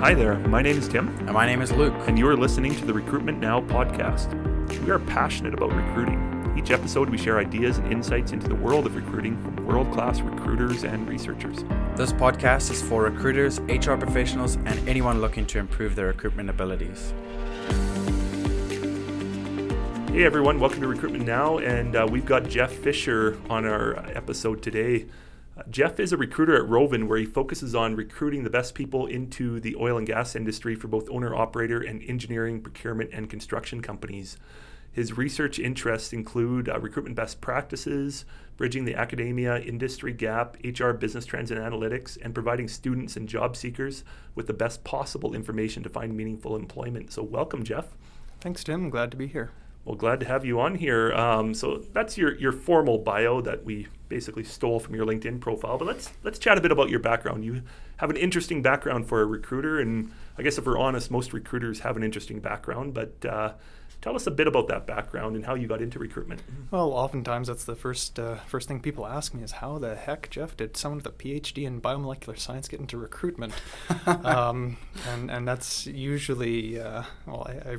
Hi there, my name is Tim. And my name is Luke. And you are listening to the Recruitment Now podcast. We are passionate about recruiting. Each episode we share ideas and insights into the world of recruiting from world-class recruiters and researchers. This podcast is for recruiters, HR professionals, and anyone looking to improve their recruitment abilities. Hey everyone, welcome to Recruitment Now, and we've got Jeff Fisher on our episode today. Jeff is a recruiter at Rovan, where he focuses on recruiting the best people into the oil and gas industry for both owner-operator and engineering, procurement, and construction companies. His research interests include recruitment best practices, bridging the academia-industry gap, HR business trends and analytics, and providing students and job seekers with the best possible information to find meaningful employment. So welcome, Jeff. Thanks, Tim. Glad to be here. Well, glad to have you on here. So that's your formal bio that we basically stole from your LinkedIn profile. But let's chat a bit about your background. You have an interesting background for a recruiter, and I guess if we're honest, most recruiters have an interesting background. But tell us a bit about that background and how you got into recruitment. Well, oftentimes that's the first thing people ask me is, how the heck, Jeff, did someone with a PhD in biomolecular science get into recruitment? and that's usually, I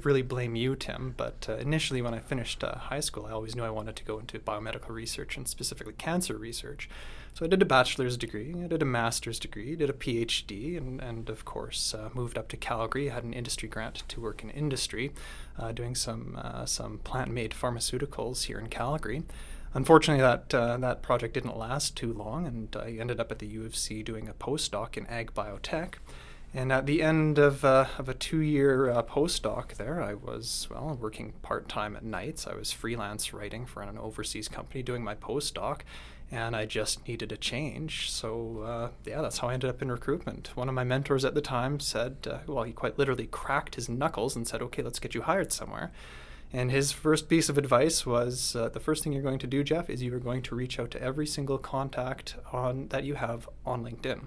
really blame you, Tim, but initially when I finished high school, I always knew I wanted to go into biomedical research and specifically cancer research. So I did a bachelor's degree, I did a master's degree, did a PhD, and of course moved up to Calgary, had an industry grant to work in industry, doing some plant-made pharmaceuticals here in Calgary. Unfortunately, that project didn't last too long, and I ended up at the U of C doing a postdoc in ag biotech. And at the end of a 2-year postdoc there, I was, working part-time at nights. I was freelance writing for an overseas company doing my postdoc, and I just needed a change. So, that's how I ended up in recruitment. One of my mentors at the time said, he quite literally cracked his knuckles and said, okay, let's get you hired somewhere. And his first piece of advice was, the first thing you're going to do, Jeff, is you are going to reach out to every single contact that you have on LinkedIn.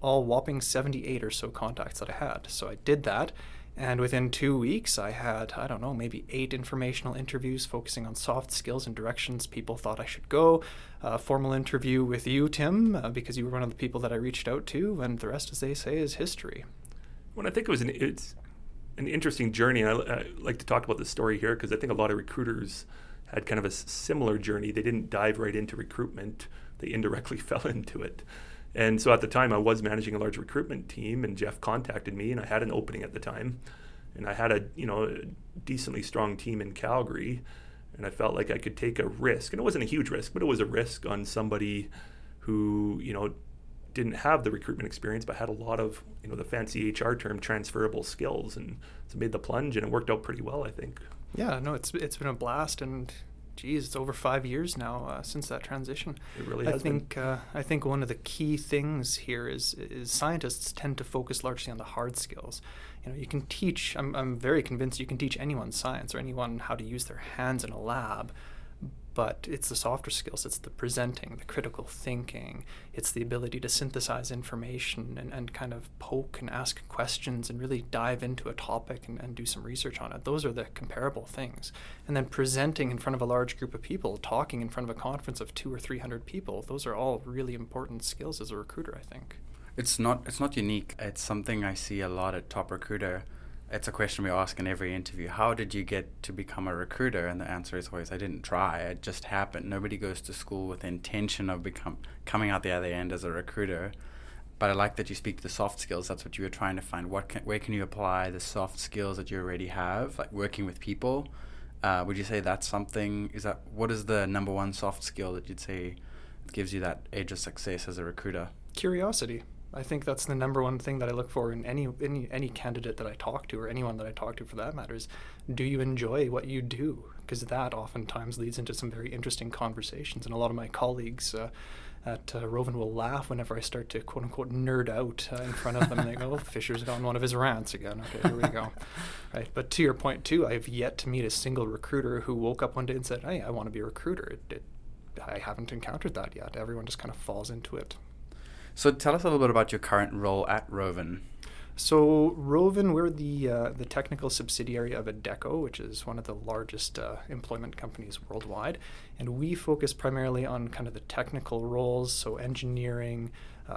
All whopping 78 or so contacts that I had. So I did that, and within 2 weeks I had, maybe 8 informational interviews focusing on soft skills and directions people thought I should go, a formal interview with you, Tim, because you were one of the people that I reached out to, and the rest, as they say, is history. Well, I think it's an interesting journey, and I like to talk about this story here because I think a lot of recruiters had kind of a similar journey. They didn't dive right into recruitment, they indirectly fell into it. And so at the time, I was managing a large recruitment team, and Jeff contacted me, and I had an opening at the time. And I had a decently strong team in Calgary, and I felt like I could take a risk. And it wasn't a huge risk, but it was a risk on somebody who, didn't have the recruitment experience, but had a lot of, the fancy HR term, transferable skills. And so made the plunge, and it worked out pretty well, I think. Yeah, no, it's been a blast, and geez, it's over 5 years now since that transition. It really has been. I think one of the key things here is scientists tend to focus largely on the hard skills. You can teach. I'm very convinced you can teach anyone science or anyone how to use their hands in a lab, but it's the softer skills. It's the presenting, the critical thinking. It's the ability to synthesize information and kind of poke and ask questions and really dive into a topic and do some research on it. Those are the comparable things. And then presenting in front of a large group of people, talking in front of a conference of 200 or 300 people, those are all really important skills as a recruiter, I think. It's not unique. It's something I see a lot at Top Recruiter. It's a question we ask in every interview. How did you get to become a recruiter? And the answer is always, I didn't try. It just happened. Nobody goes to school with the intention of coming out the other end as a recruiter. But I like that you speak to the soft skills. That's what you were trying to find. Where can you apply the soft skills that you already have, like working with people? Would you say that's something? What is the number one soft skill that you'd say gives you that edge of success as a recruiter? Curiosity. I think that's the number one thing that I look for in any candidate that I talk to, or anyone that I talk to for that matter, is, do you enjoy what you do? Because that oftentimes leads into some very interesting conversations. And a lot of my colleagues at Rovan will laugh whenever I start to, quote unquote, nerd out in front of them. And they go, Fisher's on one of his rants again. Okay, here we go. Right. But to your point too, I have yet to meet a single recruiter who woke up one day and said, hey, I want to be a recruiter. I haven't encountered that yet. Everyone just kind of falls into it. So tell us a little bit about your current role at Rovan. So Rovan, we're the technical subsidiary of ADECO, which is one of the largest employment companies worldwide. And we focus primarily on kind of the technical roles, so engineering,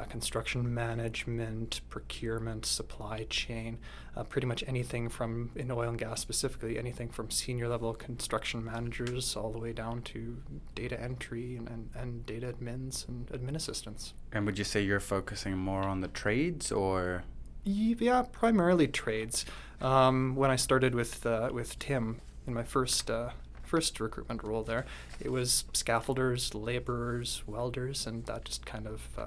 construction management, procurement, supply chain, pretty much anything from, in oil and gas specifically, anything from senior level construction managers all the way down to data entry and data admins and admin assistants. And would you say you're focusing more on the trades or? Yeah, primarily trades. When I started with Tim in my first recruitment role there, it was scaffolders, laborers, welders, and that just kind of, I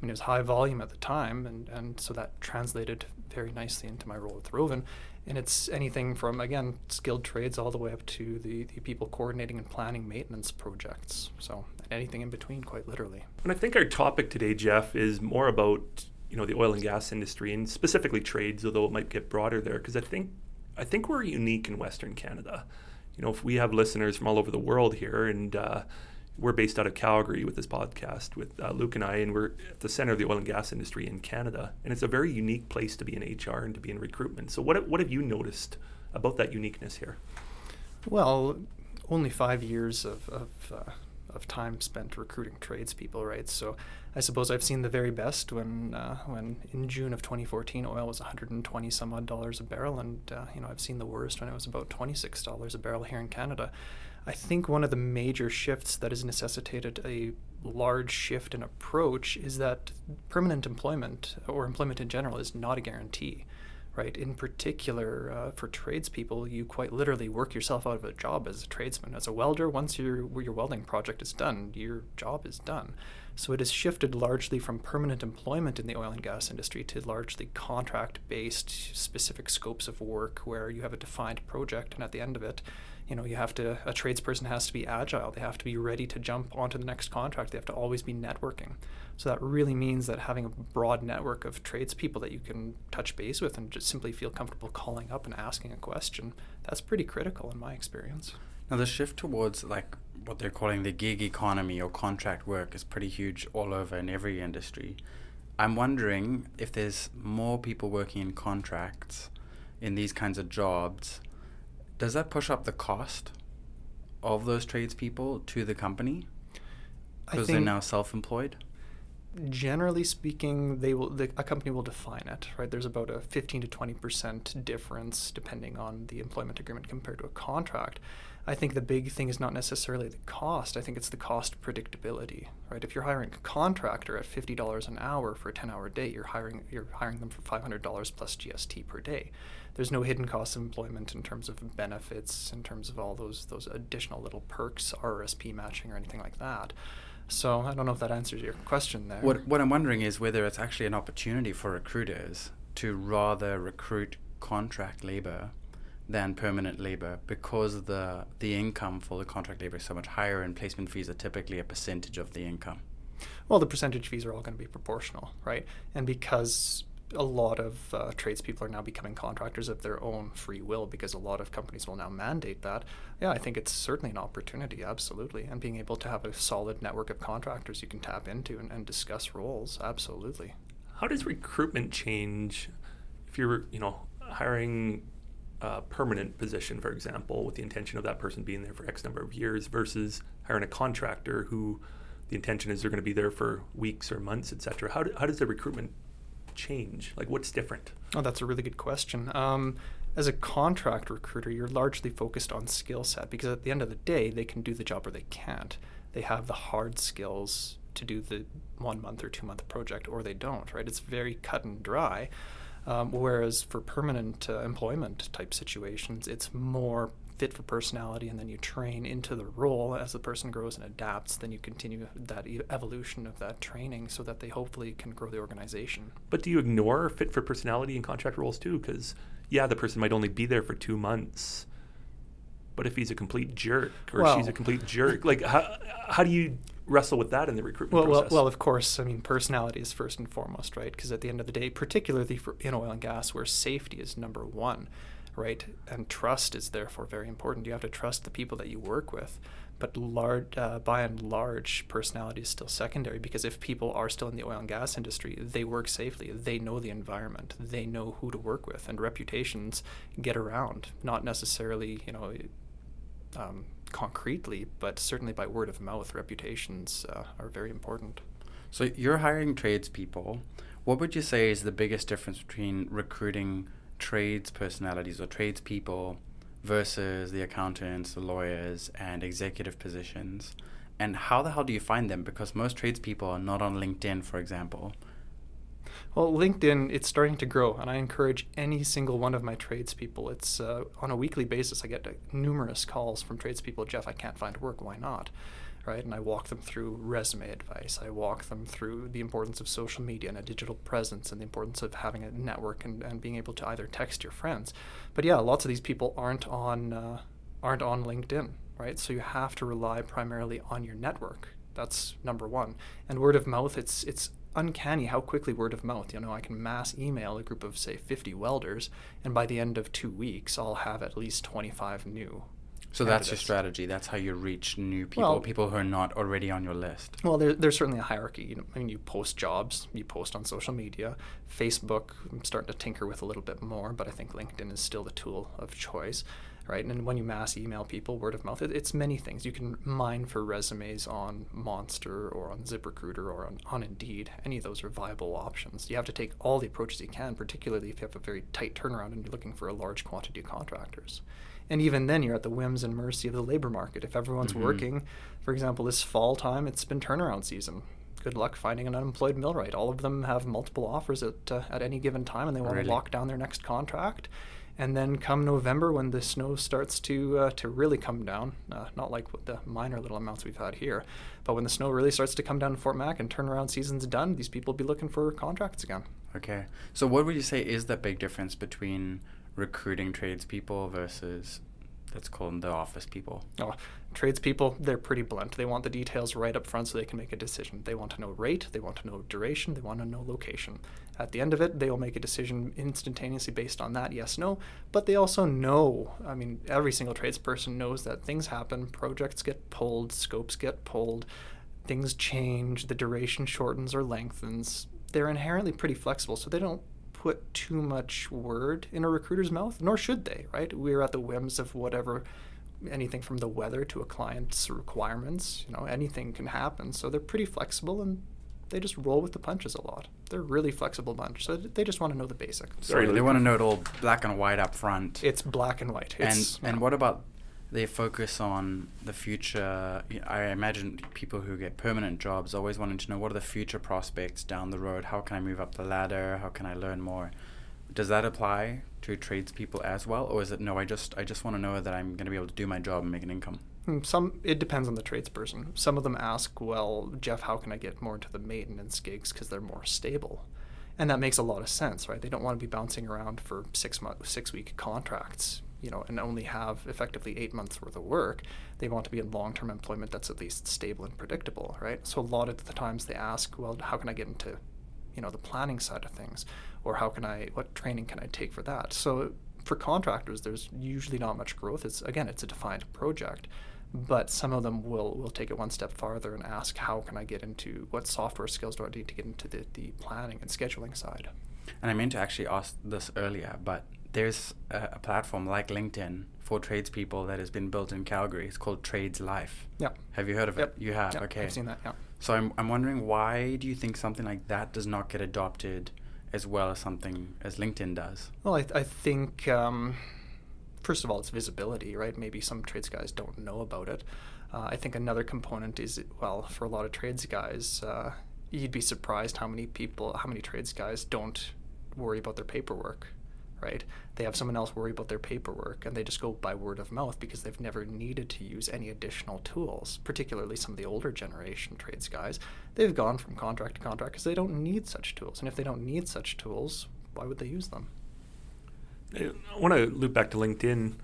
mean, it was high volume at the time, and so that translated very nicely into my role with Rovan. And it's anything from, again, skilled trades all the way up to the people coordinating and planning maintenance projects. So anything in between, quite literally. And I think our topic today, Jeff, is more about, you know, the oil and gas industry and specifically trades, although it might get broader there, because I think we're unique in Western Canada. You know, if we have listeners from all over the world here, and we're based out of Calgary with this podcast with Luke and I, and we're at the center of the oil and gas industry in Canada, and it's a very unique place to be in HR and to be in recruitment. So what have you noticed about that uniqueness here? Well, only 5 years of time spent recruiting tradespeople, right? So I suppose I've seen the very best when in June of 2014 oil was $120 some odd a barrel, and you know, I've seen the worst when it was about $26 a barrel here in Canada. I think one of the major shifts that has necessitated a large shift in approach is that permanent employment or employment in general is not a guarantee, right? In particular, for tradespeople, you quite literally work yourself out of a job as a tradesman. As a welder, once your welding project is done, your job is done. So it has shifted largely from permanent employment in the oil and gas industry to largely contract-based specific scopes of work where you have a defined project, and at the end of it, you know, a tradesperson has to be agile. They have to be ready to jump onto the next contract. They have to always be networking. So that really means that having a broad network of tradespeople that you can touch base with and just simply feel comfortable calling up and asking a question, that's pretty critical in my experience. Now, the shift towards like what they're calling the gig economy or contract work is pretty huge all over in every industry. I'm wondering if there's more people working in contracts in these kinds of jobs. Does that push up the cost of those tradespeople to the company because they're now self-employed? Generally speaking, a company will define it, right? There's about a 15 to 20% difference depending on the employment agreement compared to a contract. I think the big thing is not necessarily the cost. I think it's the cost predictability, right? If you're hiring a contractor at $50 an hour for a 10-hour day, you're hiring them for $500 plus GST per day. There's no hidden cost of employment in terms of benefits, in terms of all those additional little perks, RRSP matching or anything like that. So I don't know if that answers your question there. What I'm wondering is whether it's actually an opportunity for recruiters to rather recruit contract labor than permanent labor, because the income for the contract labor is so much higher and placement fees are typically a percentage of the income. Well, the percentage fees are all going to be proportional, right? And because a lot of tradespeople are now becoming contractors of their own free will, because a lot of companies will now mandate that. Yeah, I think it's certainly an opportunity, absolutely. And being able to have a solid network of contractors you can tap into and discuss roles, absolutely. How does recruitment change if you're, you know, hiring a permanent position, for example, with the intention of that person being there for X number of years versus hiring a contractor who the intention is they're going to be there for weeks or months, et cetera? How does the recruitment change? Like, what's different? Oh, that's a really good question. As a contract recruiter, you're largely focused on skill set, because at the end of the day, they can do the job or they can't. They have the hard skills to do the 1 month or 2 month project, or they don't, right? It's very cut and dry. Whereas for permanent employment type situations, it's more fit for personality, and then you train into the role as the person grows and adapts. Then you continue that evolution of that training so that they hopefully can grow the organization. But do you ignore fit for personality in contract roles too? Because yeah, the person might only be there for 2 months, but if he's a complete jerk or she's a complete jerk, like how do you wrestle with that in the recruitment process? Well, of course, I mean, personality is first and foremost, right? Because at the end of the day, particularly in oil and gas, where safety is number one, right? And trust is therefore very important. You have to trust the people that you work with. But by and large, personality is still secondary, because if people are still in the oil and gas industry, they work safely. They know the environment. They know who to work with. And reputations get around, not necessarily, you know, concretely, but certainly by word of mouth, reputations are very important. So you're hiring tradespeople. What would you say is the biggest difference between recruiting trades personalities or tradespeople versus the accountants, the lawyers, and executive positions? And how the hell do you find them? Because most tradespeople are not on LinkedIn, for example. Well, LinkedIn, it's starting to grow, and I encourage any single one of my tradespeople. It's on a weekly basis, I get numerous calls from tradespeople, Jeff, I can't find work, why not? Right? And I walk them through resume advice. I walk them through the importance of social media and a digital presence and the importance of having a network and being able to either text your friends. But yeah, lots of these people aren't on LinkedIn, right? So you have to rely primarily on your network. That's number one. And word of mouth, it's uncanny how quickly word of mouth, you know, I can mass email a group of, say, 50 welders, and by the end of 2 weeks, I'll have at least 25 new. So candidates. That's your strategy. That's how you reach new people, people who are not already on your list. Well, there's certainly a hierarchy. You know, I mean, you post jobs, you post on social media. Facebook, I'm starting to tinker with a little bit more, but I think LinkedIn is still the tool of choice, right? And when you mass email people, word of mouth, it's many things. You can mine for resumes on Monster or on ZipRecruiter or on Indeed. Any of those are viable options. You have to take all the approaches you can, particularly if you have a very tight turnaround and you're looking for a large quantity of contractors. And even then, you're at the whims and mercy of the labor market. If everyone's working, for example, this fall time, it's been turnaround season. Good luck finding an unemployed millwright. All of them have multiple offers at any given time, and they want to lock down their next contract. And then come November, when the snow starts to really come down, not like the minor little amounts we've had here, but when the snow really starts to come down in Fort Mac and turnaround season's done, these people will be looking for contracts again. Okay. So what would you say is the big difference between recruiting tradespeople versus, let's call them, the office people? Oh, tradespeople, they're pretty blunt. They want the details right up front so they can make a decision. They want to know rate, they want to know duration, they want to know location. At the end of it, they will make a decision instantaneously based on that, yes, no. But they also know, I mean, every single tradesperson knows that things happen, projects get pulled, scopes get pulled, things change, the duration shortens or lengthens. They're inherently pretty flexible, so they don't put too much word in a recruiter's mouth, nor should they, right? We're at the whims of whatever, anything from the weather to a client's requirements, you know, anything can happen. So they're pretty flexible and they just roll with the punches a lot. They're a really flexible bunch. So they just want to know the basics. Sorry, they want to know it all black and white up front. It's black and white. And what about they focus on the future? I imagine people who get permanent jobs always wanting to know, what are the future prospects down the road? How can I move up the ladder? How can I learn more? Does that apply to tradespeople as well? Or is it, no, I just want to know that I'm going to be able to do my job and make an income? It depends on the tradesperson. Some of them ask, well, Jeff, how can I get more into the maintenance gigs because they're more stable? And that makes a lot of sense, right? They don't want to be bouncing around for 6-week contracts, you know, and only have effectively 8 months worth of work. They want to be in long-term employment that's at least stable and predictable, right? So a lot of the times they ask, well, how can I get into, you know, the planning side of things? Or what training can I take for that? So for contractors, there's usually not much growth. It's a defined project, but some of them will take it one step farther and ask, how can I get into, what software skills do I need to get into the planning and scheduling side? And I meant to actually ask this earlier, but there's a platform like LinkedIn for tradespeople that has been built in Calgary. It's called Trades Life. Yeah. Have you heard of it? You have, okay. I've seen that, yeah. So I'm wondering, why do you think something like that does not get adopted as well as something as LinkedIn does? Well, I think, first of all, it's visibility, right? Maybe some trades guys don't know about it. I think another component is, well, for a lot of trades guys, you'd be surprised how many trades guys don't worry about their paperwork. Right? They have someone else worry about their paperwork and they just go by word of mouth because they've never needed to use any additional tools, particularly some of the older generation trades guys. They've gone from contract to contract because they don't need such tools. And if they don't need such tools, why would they use them? I want to loop back to LinkedIn.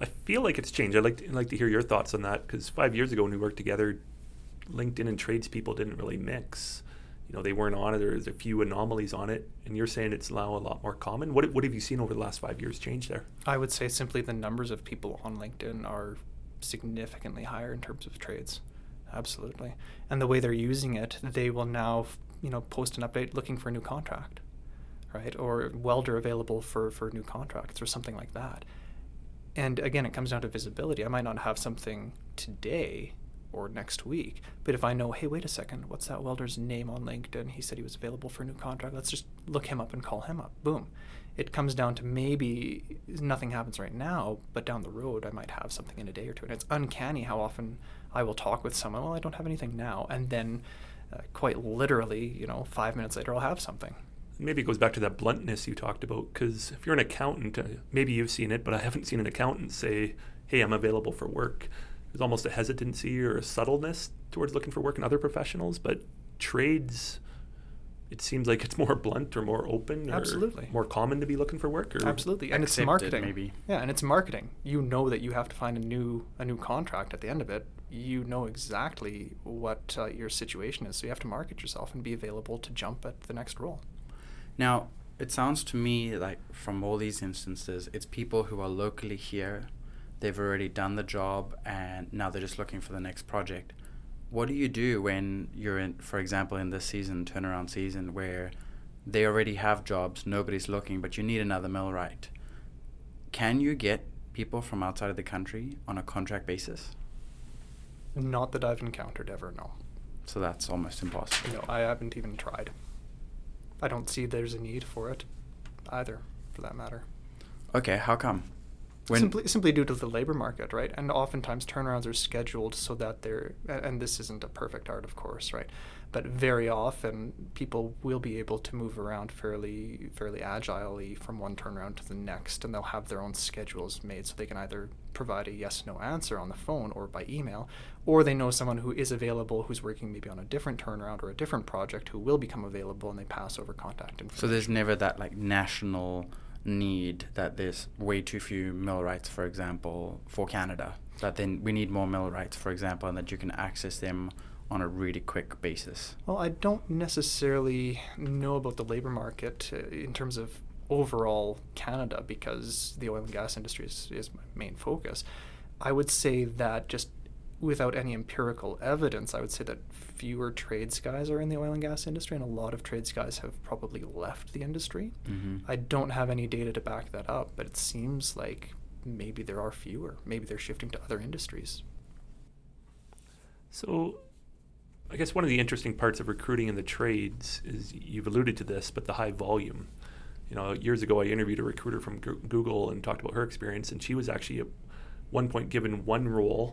I feel like it's changed. I'd like to hear your thoughts on that, because 5 years ago when we worked together, LinkedIn and tradespeople didn't really mix. You know, they weren't on it, or there's a few anomalies on it, and you're saying it's now a lot more common. What have you seen over the last 5 years change there? I would say simply the numbers of people on LinkedIn are significantly higher in terms of trades. Absolutely. And the way they're using it, they will now, you know, post an update looking for a new contract, right? Or welder available for new contracts or something like that. And again, it comes down to visibility. I might not have something today or next week. But if I know, hey, wait a second, what's that welder's name on LinkedIn? He said he was available for a new contract. Let's just look him up and call him up. Boom. It comes down to maybe nothing happens right now, but down the road I might have something in a day or two. And it's uncanny how often I will talk with someone, well, I don't have anything now. And then quite literally, 5 minutes later, I'll have something. Maybe it goes back to that bluntness you talked about, because if you're an accountant, maybe you've seen it, but I haven't seen an accountant say, hey, I'm available for work. There's almost a hesitancy or a subtleness towards looking for work in other professionals, but trades, it seems like it's more blunt or more open or absolutely more common to be looking for work. Or absolutely. And it's marketing. Maybe. Yeah, and it's marketing. You know that you have to find a new contract at the end of it. You know exactly what your situation is. So you have to market yourself and be available to jump at the next role. Now, it sounds to me like from all these instances, it's people who are locally here. They've already done the job and now they're just looking for the next project. What do you do when you're in, for example, in this season, turnaround season, where they already have jobs, nobody's looking, but you need another millwright? Can you get people from outside of the country on a contract basis? Not that I've encountered ever, no. So that's almost impossible. No, I haven't even tried. I don't see there's a need for it either, for that matter. Okay, how come? Simply due to the labor market, right? And oftentimes turnarounds are scheduled so that they're, and this isn't a perfect art, of course, right? But very often people will be able to move around fairly agilely from one turnaround to the next, and they'll have their own schedules made so they can either provide a yes/no answer on the phone or by email, or they know someone who is available who's working maybe on a different turnaround or a different project who will become available, and they pass over contact information. So there's never that national need that there's way too few millwrights, for example, for Canada, that then we need more millwrights, for example, and that you can access them on a really quick basis. Well, I don't necessarily know about the labor market in terms of overall Canada, because the oil and gas industry is my main focus. I would say that just without any empirical evidence, I would say that fewer trades guys are in the oil and gas industry, and a lot of trades guys have probably left the industry. Mm-hmm. I don't have any data to back that up, but it seems like maybe there are fewer. Maybe they're shifting to other industries. So I guess one of the interesting parts of recruiting in the trades is, you've alluded to this, but the high volume. Years ago I interviewed a recruiter from Google and talked about her experience, and she was actually at one point given one role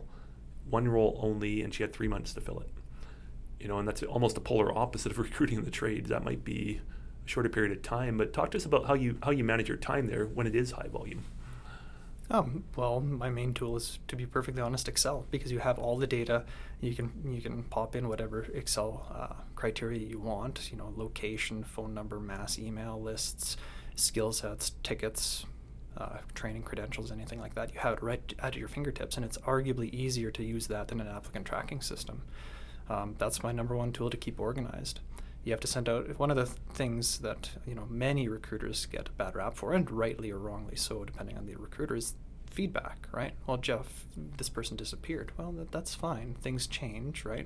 only, and she had 3 months to fill it. And that's almost the polar opposite of recruiting in the trades. That might be a shorter period of time, but talk to us about how you manage your time there when it is high volume. Well, my main tool is, to be perfectly honest, Excel, because you have all the data. You can pop in whatever Excel criteria you want, location, phone number, mass email lists, skill sets, tickets, training credentials, anything like that. You have it right at your fingertips, and it's arguably easier to use that than an applicant tracking system. That's my number one tool to keep organized. You have to send out, one of the things that many recruiters get a bad rap for, and rightly or wrongly so, depending on the recruiter, is feedback, right? Well, Jeff, this person disappeared. Well, that's fine. Things change, right?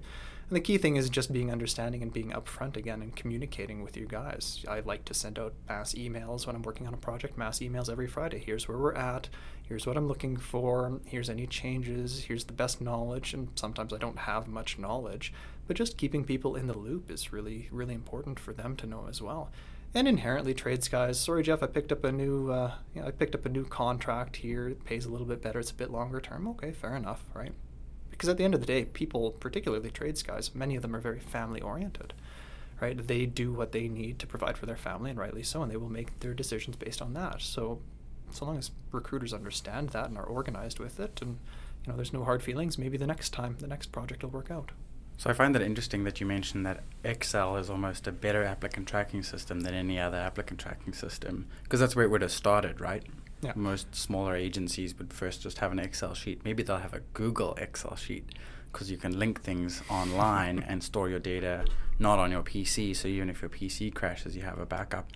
And the key thing is just being understanding and being upfront again and communicating with you guys. I like to send out mass emails when I'm working on a project, mass emails every Friday. Here's where we're at. Here's what I'm looking for. Here's any changes. Here's the best knowledge. And sometimes I don't have much knowledge, but just keeping people in the loop is really, really important for them to know as well. And inherently, trades guys, sorry Jeff, I picked up a new contract here. It pays a little bit better. It's a bit longer term. Okay, fair enough, right? Because at the end of the day, people, particularly trades guys, many of them are very family oriented, right? They do what they need to provide for their family, and rightly so, and they will make their decisions based on that. So long as recruiters understand that and are organized with it, and there's no hard feelings, maybe the next time, the next project will work out. So I find that interesting that you mentioned that Excel is almost a better applicant tracking system than any other applicant tracking system, because that's where it would have started, right? Yeah. Most smaller agencies would first just have an Excel sheet. Maybe they'll have a Google Excel sheet, because you can link things online and store your data not on your PC, so even if your PC crashes, you have a backup.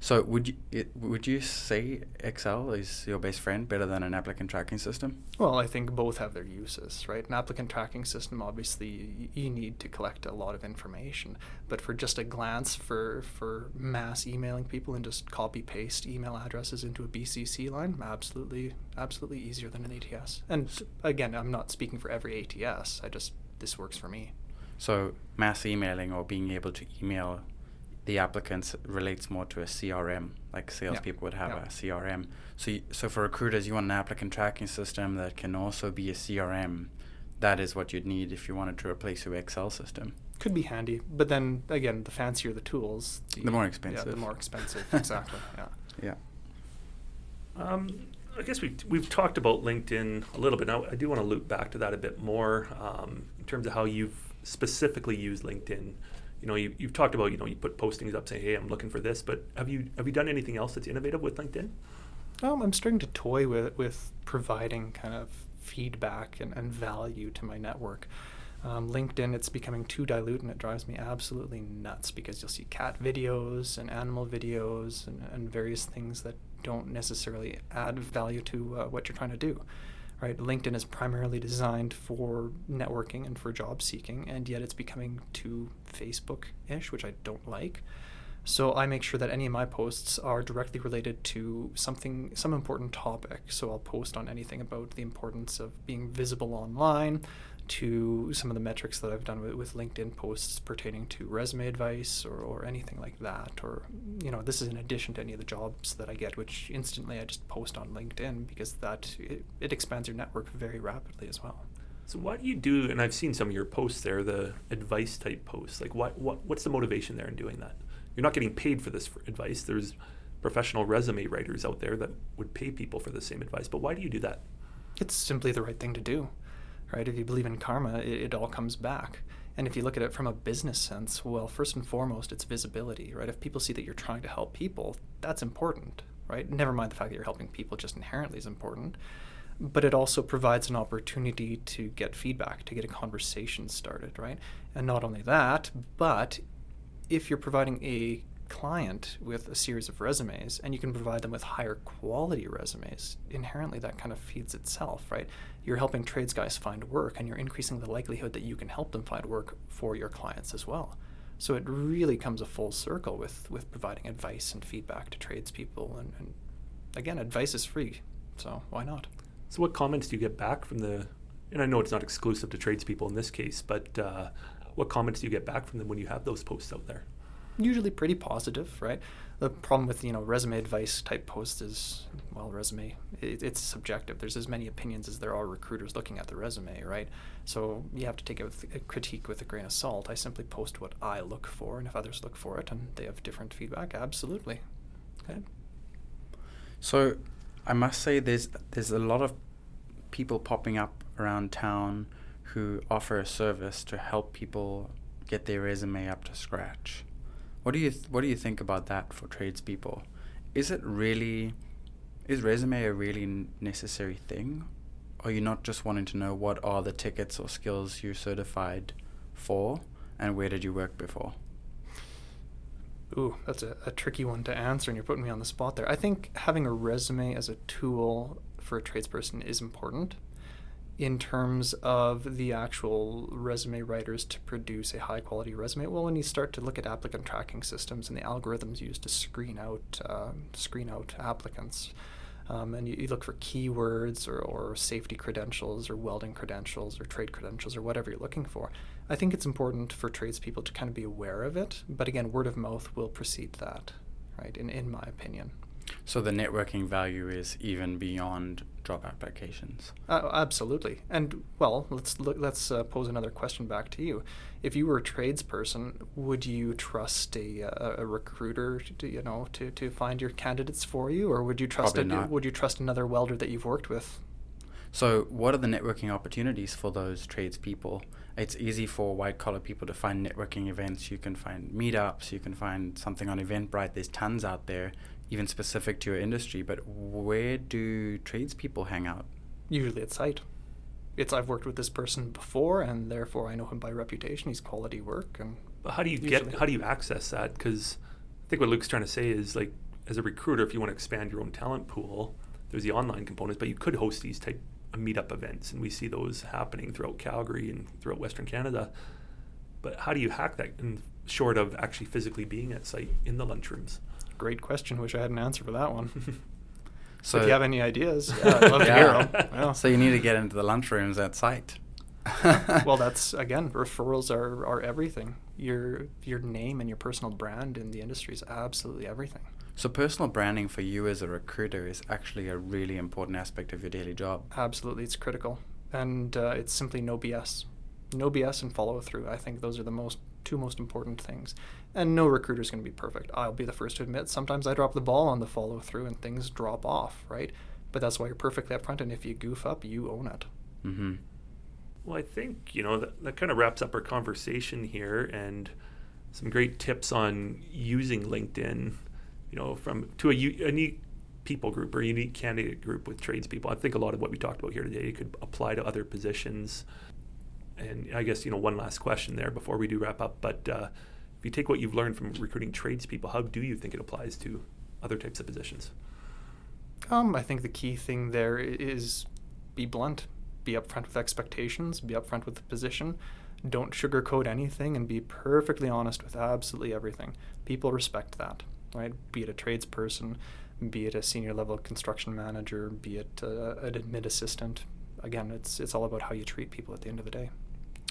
So would you say Excel is your best friend, better than an applicant tracking system? Well, I think both have their uses, right? An applicant tracking system, obviously, you need to collect a lot of information. But for just a glance, for mass emailing people and just copy-paste email addresses into a BCC line, absolutely easier than an ATS. And again, I'm not speaking for every ATS. I just this works for me. So mass emailing or being able to email the applicants relates more to a CRM, like salespeople would have a CRM. So for recruiters, you want an applicant tracking system that can also be a CRM. That is what you'd need if you wanted to replace your Excel system. Could be handy, but then again, the fancier the tools, the more expensive. Yeah, the more expensive, exactly. Yeah. I guess we've talked about LinkedIn a little bit. Now, I do want to loop back to that a bit more in terms of how you've specifically used LinkedIn. You know, you've talked about, you know, you put postings up saying, hey, I'm looking for this, but have you done anything else that's innovative with LinkedIn? I'm starting to toy with providing kind of feedback and value to my network. LinkedIn, it's becoming too dilute and it drives me absolutely nuts because you'll see cat videos and animal videos and various things that don't necessarily add value to what you're trying to do, right? LinkedIn is primarily designed for networking and for job seeking, and yet it's becoming too Facebook-ish, which I don't like. So I make sure that any of my posts are directly related to some important topic. So I'll post on anything about the importance of being visible online, to some of the metrics that I've done with LinkedIn posts pertaining to resume advice or anything like that. Or, you know, this is in addition to any of the jobs that I get, which instantly I just post on LinkedIn because it expands your network very rapidly as well. So why do you do, and I've seen some of your posts there, the advice type posts, like what's the motivation there in doing that? You're not getting paid for this advice. There's professional resume writers out there that would pay people for the same advice, but why do you do that? It's simply the right thing to do. Right? If you believe in karma, it all comes back. And if you look at it from a business sense, well, first and foremost, it's visibility, right? If people see that you're trying to help people, that's important, right? Never mind the fact that you're helping people just inherently is important. But it also provides an opportunity to get feedback, to get a conversation started, right? And not only that, but if you're providing a client with a series of resumes and you can provide them with higher quality resumes, inherently that kind of feeds itself, right? You're helping trades guys find work and you're increasing the likelihood that you can help them find work for your clients as well. So it really comes a full circle with providing advice and feedback to tradespeople. And again, advice is free, so why not? So what comments do you get back from and I know it's not exclusive to tradespeople in this case, but what comments do you get back from them when you have those posts out there? Usually pretty positive, right? The problem with, you know, resume advice type posts is, well, resume, it's subjective. There's as many opinions as there are recruiters looking at the resume, right? So you have to take a critique with a grain of salt. I simply post what I look for, and if others look for it and they have different feedback, absolutely. Okay. So I must say there's a lot of people popping up around town who offer a service to help people get their resume up to scratch. What do you think about that for tradespeople? Is resume a really necessary thing? Or are you not just wanting to know what are the tickets or skills you're certified for and where did you work before? Ooh, that's a tricky one to answer and you're putting me on the spot there. I think having a resume as a tool for a tradesperson is important in terms of the actual resume writers to produce a high quality resume. Well, when you start to look at applicant tracking systems and the algorithms used to screen out applicants, and you look for keywords or safety credentials or welding credentials or trade credentials or whatever you're looking for, I think it's important for tradespeople to kind of be aware of it. But again, word of mouth will precede that, right, in my opinion. So the networking value is even beyond job applications. Absolutely. And, well, let's pose another question back to you. If you were a tradesperson, would you trust a recruiter to find your candidates for you, or would you trust another welder that you've worked with? So what are the networking opportunities for those tradespeople? It's easy for white-collar people to find networking events. You can find meetups. You can find something on Eventbrite. There's tons out there, even specific to your industry. But where do tradespeople hang out? Usually at site. It's I've worked with this person before, and therefore I know him by reputation. He's quality work. And but how do you access that? Because I think what Luke's trying to say is, like, as a recruiter, if you want to expand your own talent pool, there's the online components, but you could host these type of meetup events, and we see those happening throughout Calgary and throughout Western Canada. But how do you hack that, in short of actually physically being at site in the lunchrooms? Great question. Wish I had an answer for that one. So if you have any ideas, I'd love to hear them. Well. So you need to get into the lunchrooms at site. Well, that's, again, referrals are everything. Your name and your personal brand in the industry is absolutely everything. So personal branding for you as a recruiter is actually a really important aspect of your daily job. Absolutely. It's critical. And it's simply no BS. No BS and follow through. I think those are the two most important things. And no recruiter is going to be perfect. I'll be the first to admit sometimes I drop the ball on the follow through and things drop off, right? But that's why you're perfect up front. And if you goof up, you own it. Mm-hmm. Well, I think, that kind of wraps up our conversation here, and some great tips on using LinkedIn, to a unique people group or unique candidate group with tradespeople. I think a lot of what we talked about here today could apply to other positions. And I guess, one last question there before we do wrap up, but if you take what you've learned from recruiting tradespeople, how do you think it applies to other types of positions? I think the key thing there is be blunt, be upfront with expectations, be upfront with the position. Don't sugarcoat anything and be perfectly honest with absolutely everything. People respect that, right? Be it a tradesperson, be it a senior level construction manager, be it an admin assistant. Again, it's all about how you treat people at the end of the day.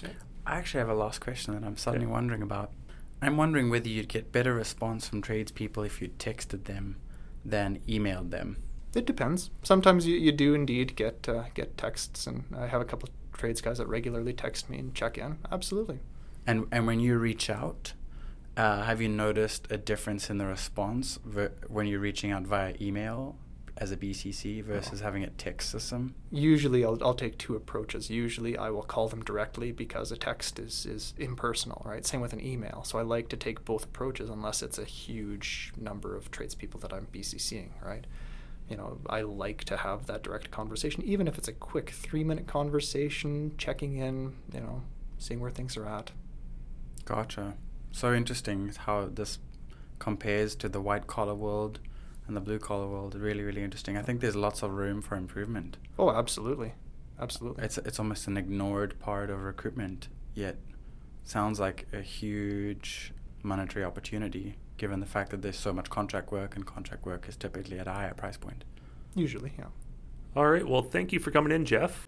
Yeah. I actually have a last question that I'm suddenly wondering about. I'm wondering whether you'd get better response from tradespeople if you texted them than emailed them. It depends. Sometimes you do indeed get texts, and I have a couple of trades guys that regularly text me and check in. Absolutely. And when you reach out, have you noticed a difference in the response when you're reaching out via email as a BCC versus having a text system? Usually I'll take two approaches. Usually I will call them directly because a text is impersonal, right? Same with an email. So I like to take both approaches unless it's a huge number of tradespeople that I'm BCCing, right? I like to have that direct conversation, even if it's a quick 3-minute conversation, checking in, seeing where things are at. Gotcha. So interesting how this compares to the white-collar world and the blue-collar world. Really, really interesting. I think there's lots of room for improvement. Oh, absolutely. Absolutely. It's almost an ignored part of recruitment, yet sounds like a huge monetary opportunity, given the fact that there's so much contract work, and contract work is typically at a higher price point. Usually, yeah. All right. Well, thank you for coming in, Jeff.